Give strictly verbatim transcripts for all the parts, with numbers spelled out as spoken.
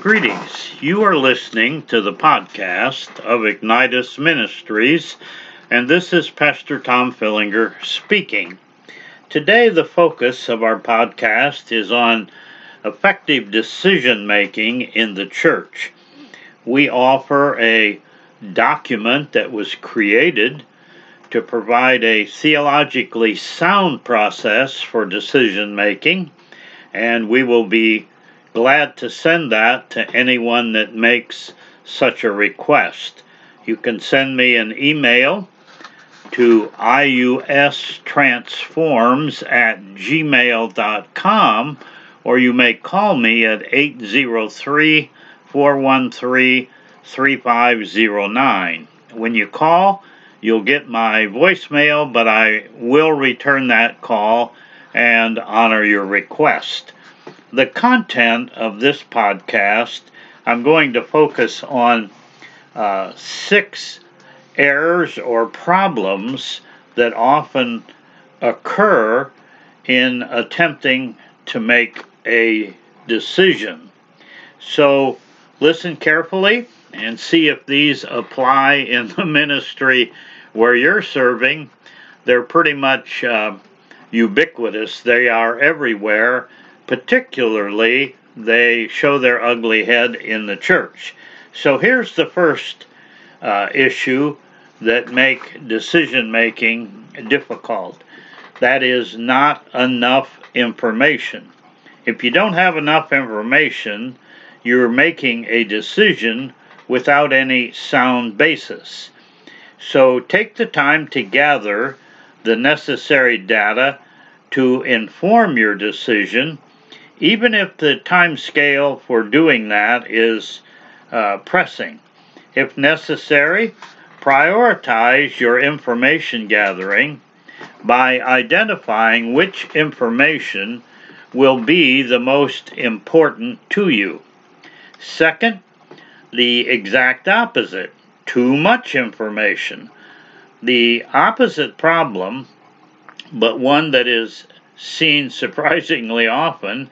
Greetings. You are listening to the podcast of Ignitus Ministries, and this is Pastor Tom Fillinger speaking. Today, the focus of our podcast is on effective decision-making in the church. We offer a document that was created to provide a theologically sound process for decision-making, and we will be glad to send that to anyone that makes such a request. You can send me an email to iustransforms at gmail dot com, or you may call me at eight zero three, four one three, three five zero nine. When you call, you'll get my voicemail, but I will return that call and honor your request. The content of this podcast, I'm going to focus on uh, six errors or problems that often occur in attempting to make a decision. So listen carefully and see if these apply in the ministry where you're serving. They're pretty much uh, ubiquitous. They are everywhere. Particularly, they show their ugly head in the church. So here's the first uh, issue that make decision-making difficult. That is not enough information. If you don't have enough information, you're making a decision without any sound basis. So take the time to gather the necessary data to inform your decision, even if the time scale for doing that is uh, pressing. If necessary, prioritize your information gathering by identifying which information will be the most important to you. Second, the exact opposite, too much information. The opposite problem, but one that is seen surprisingly often,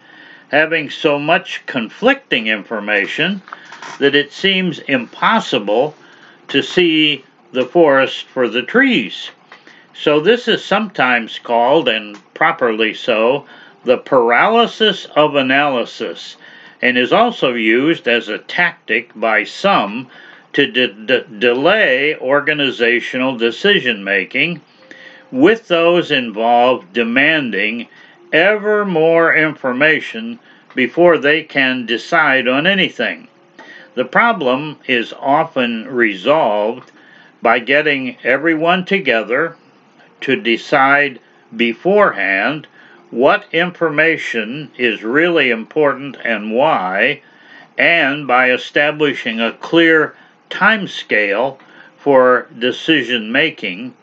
having so much conflicting information that it seems impossible to see the forest for the trees. So this is sometimes called, and properly so, the paralysis of analysis, and is also used as a tactic by some to de- de- delay organizational decision-making, with those involved demanding ever more information before they can decide on anything. The problem is often resolved by getting everyone together to decide beforehand what information is really important and why, and by establishing a clear time scale for decision making,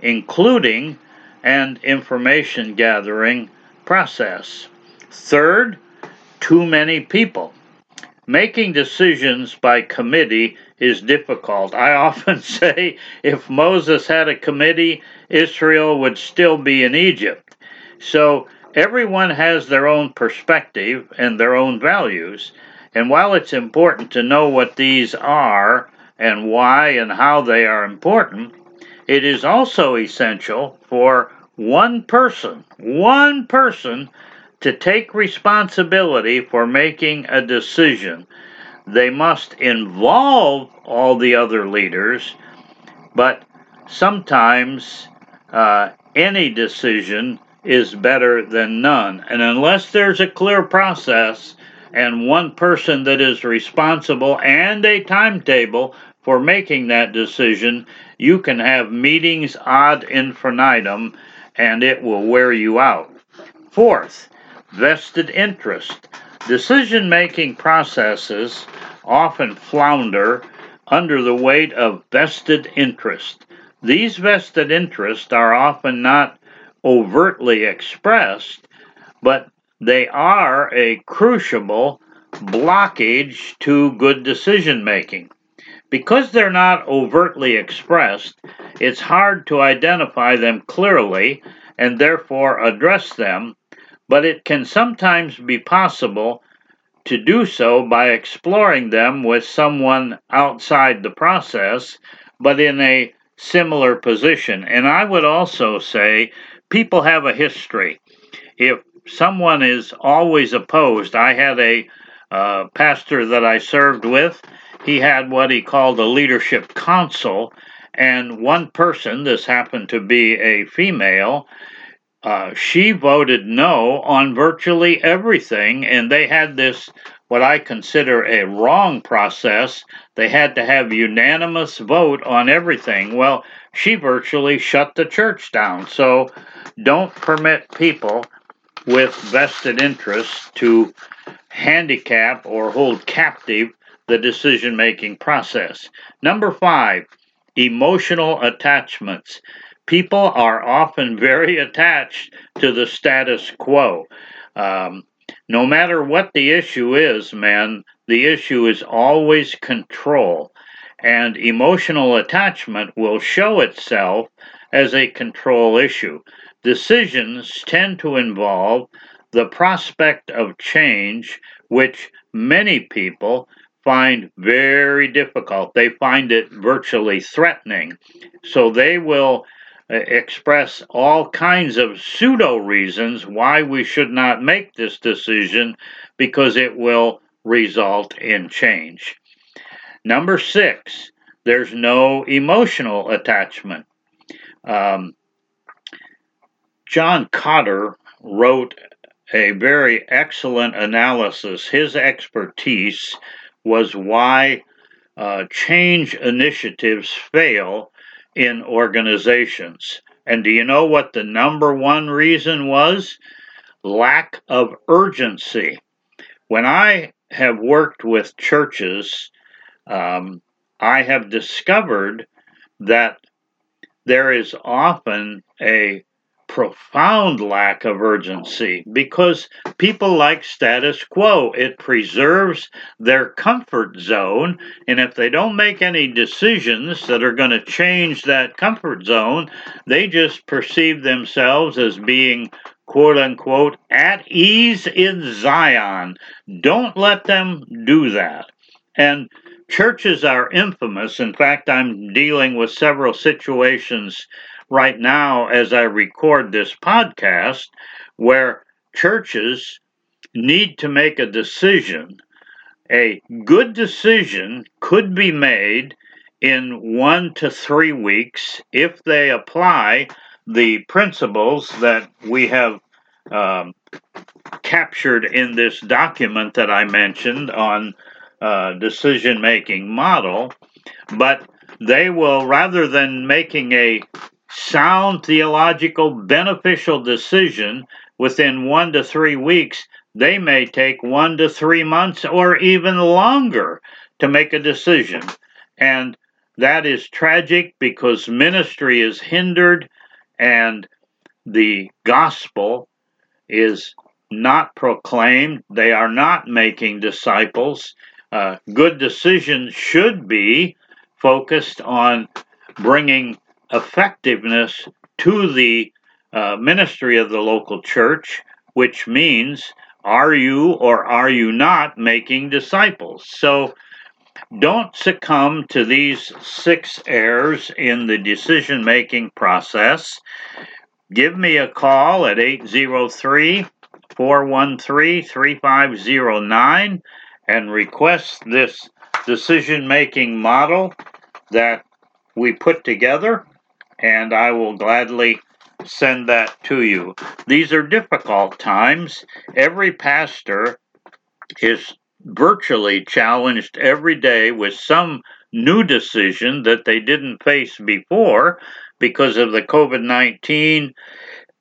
including an information gathering process. Third, too many people. Making decisions by committee is difficult. I often say if Moses had a committee, Israel would still be in Egypt. So everyone has their own perspective and their own values. And while it's important to know what these are and why and how they are important, it is also essential for one person, one person, to take responsibility for making a decision. They must involve all the other leaders, but sometimes uh, any decision is better than none. And unless there's a clear process and one person that is responsible and a timetable for making that decision, you can have meetings ad infinitum, and it will wear you out. Fourth, vested interest. Decision-making processes often flounder under the weight of vested interest. These vested interests are often not overtly expressed, but they are a crucible blockage to good decision-making. Because they're not overtly expressed, it's hard to identify them clearly and therefore address them, but it can sometimes be possible to do so by exploring them with someone outside the process, but in a similar position. And I would also say people have a history. If someone is always opposed, I had a uh, pastor that I served with. He had what he called a leadership council, and one person, this happened to be a female, Uh, she voted no on virtually everything, and they had this, what I consider a wrong process. They had to have unanimous vote on everything. Well, she virtually shut the church down. So don't permit people with vested interests to handicap or hold captive the decision-making process. Number five, emotional attachments. People are often very attached to the status quo. Um, no matter what the issue is, man, the issue is always control. And emotional attachment will show itself as a control issue. Decisions tend to involve the prospect of change, which many people find very difficult. They find it virtually threatening. So they will express all kinds of pseudo reasons why we should not make this decision because it will result in change. Number six, there's no emotional attachment. Um, John Cotter wrote a very excellent analysis. His expertise was why uh, change initiatives fail in organizations. And do you know what the number one reason was? Lack of urgency. When I have worked with churches, um, I have discovered that there is often a profound lack of urgency because people like status quo. It preserves their comfort zone, and if they don't make any decisions that are going to change that comfort zone, they just perceive themselves as being, quote unquote, at ease in Zion. Don't let them do that. And churches are infamous. In fact, I'm dealing with several situations right now as I record this podcast where churches need to make a decision. A good decision could be made in one to three weeks if they apply the principles that we have um, captured in this document that I mentioned on uh, decision-making model, but they will, rather than making a sound theological beneficial decision within one to three weeks, they may take one to three months or even longer to make a decision. And that is tragic because ministry is hindered and the gospel is not proclaimed. They are not making disciples. Uh, good decisions should be focused on bringing effectiveness to the uh, ministry of the local church, which means, are you or are you not making disciples? So don't succumb to these six errors in the decision-making process. Give me a call at eight zero three, four one three, three five zero nine and request this decision-making model that we put together, and I will gladly send that to you. These are difficult times. Every pastor is virtually challenged every day with some new decision that they didn't face before because of the covid nineteen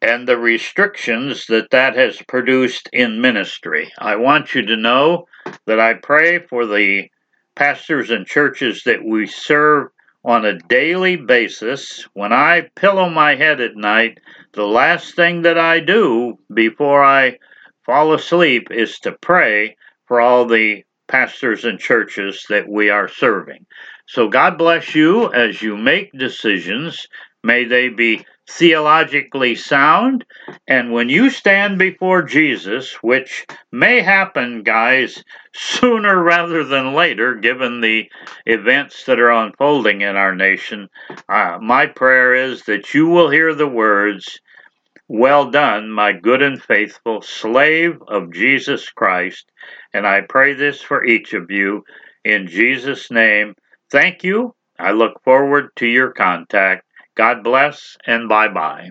and the restrictions that that has produced in ministry. I want you to know that I pray for the pastors and churches that we serve on a daily basis. When I pillow my head at night, the last thing that I do before I fall asleep is to pray for all the pastors and churches that we are serving. So God bless you as you make decisions May they be theologically sound. And when you stand before Jesus, which may happen, guys, sooner rather than later, given the events that are unfolding in our nation, uh, my prayer is that you will hear the words, "Well done, my good and faithful slave of Jesus Christ." And I pray this for each of you in Jesus' name. Thank you. I look forward to your contact. God bless, and bye-bye.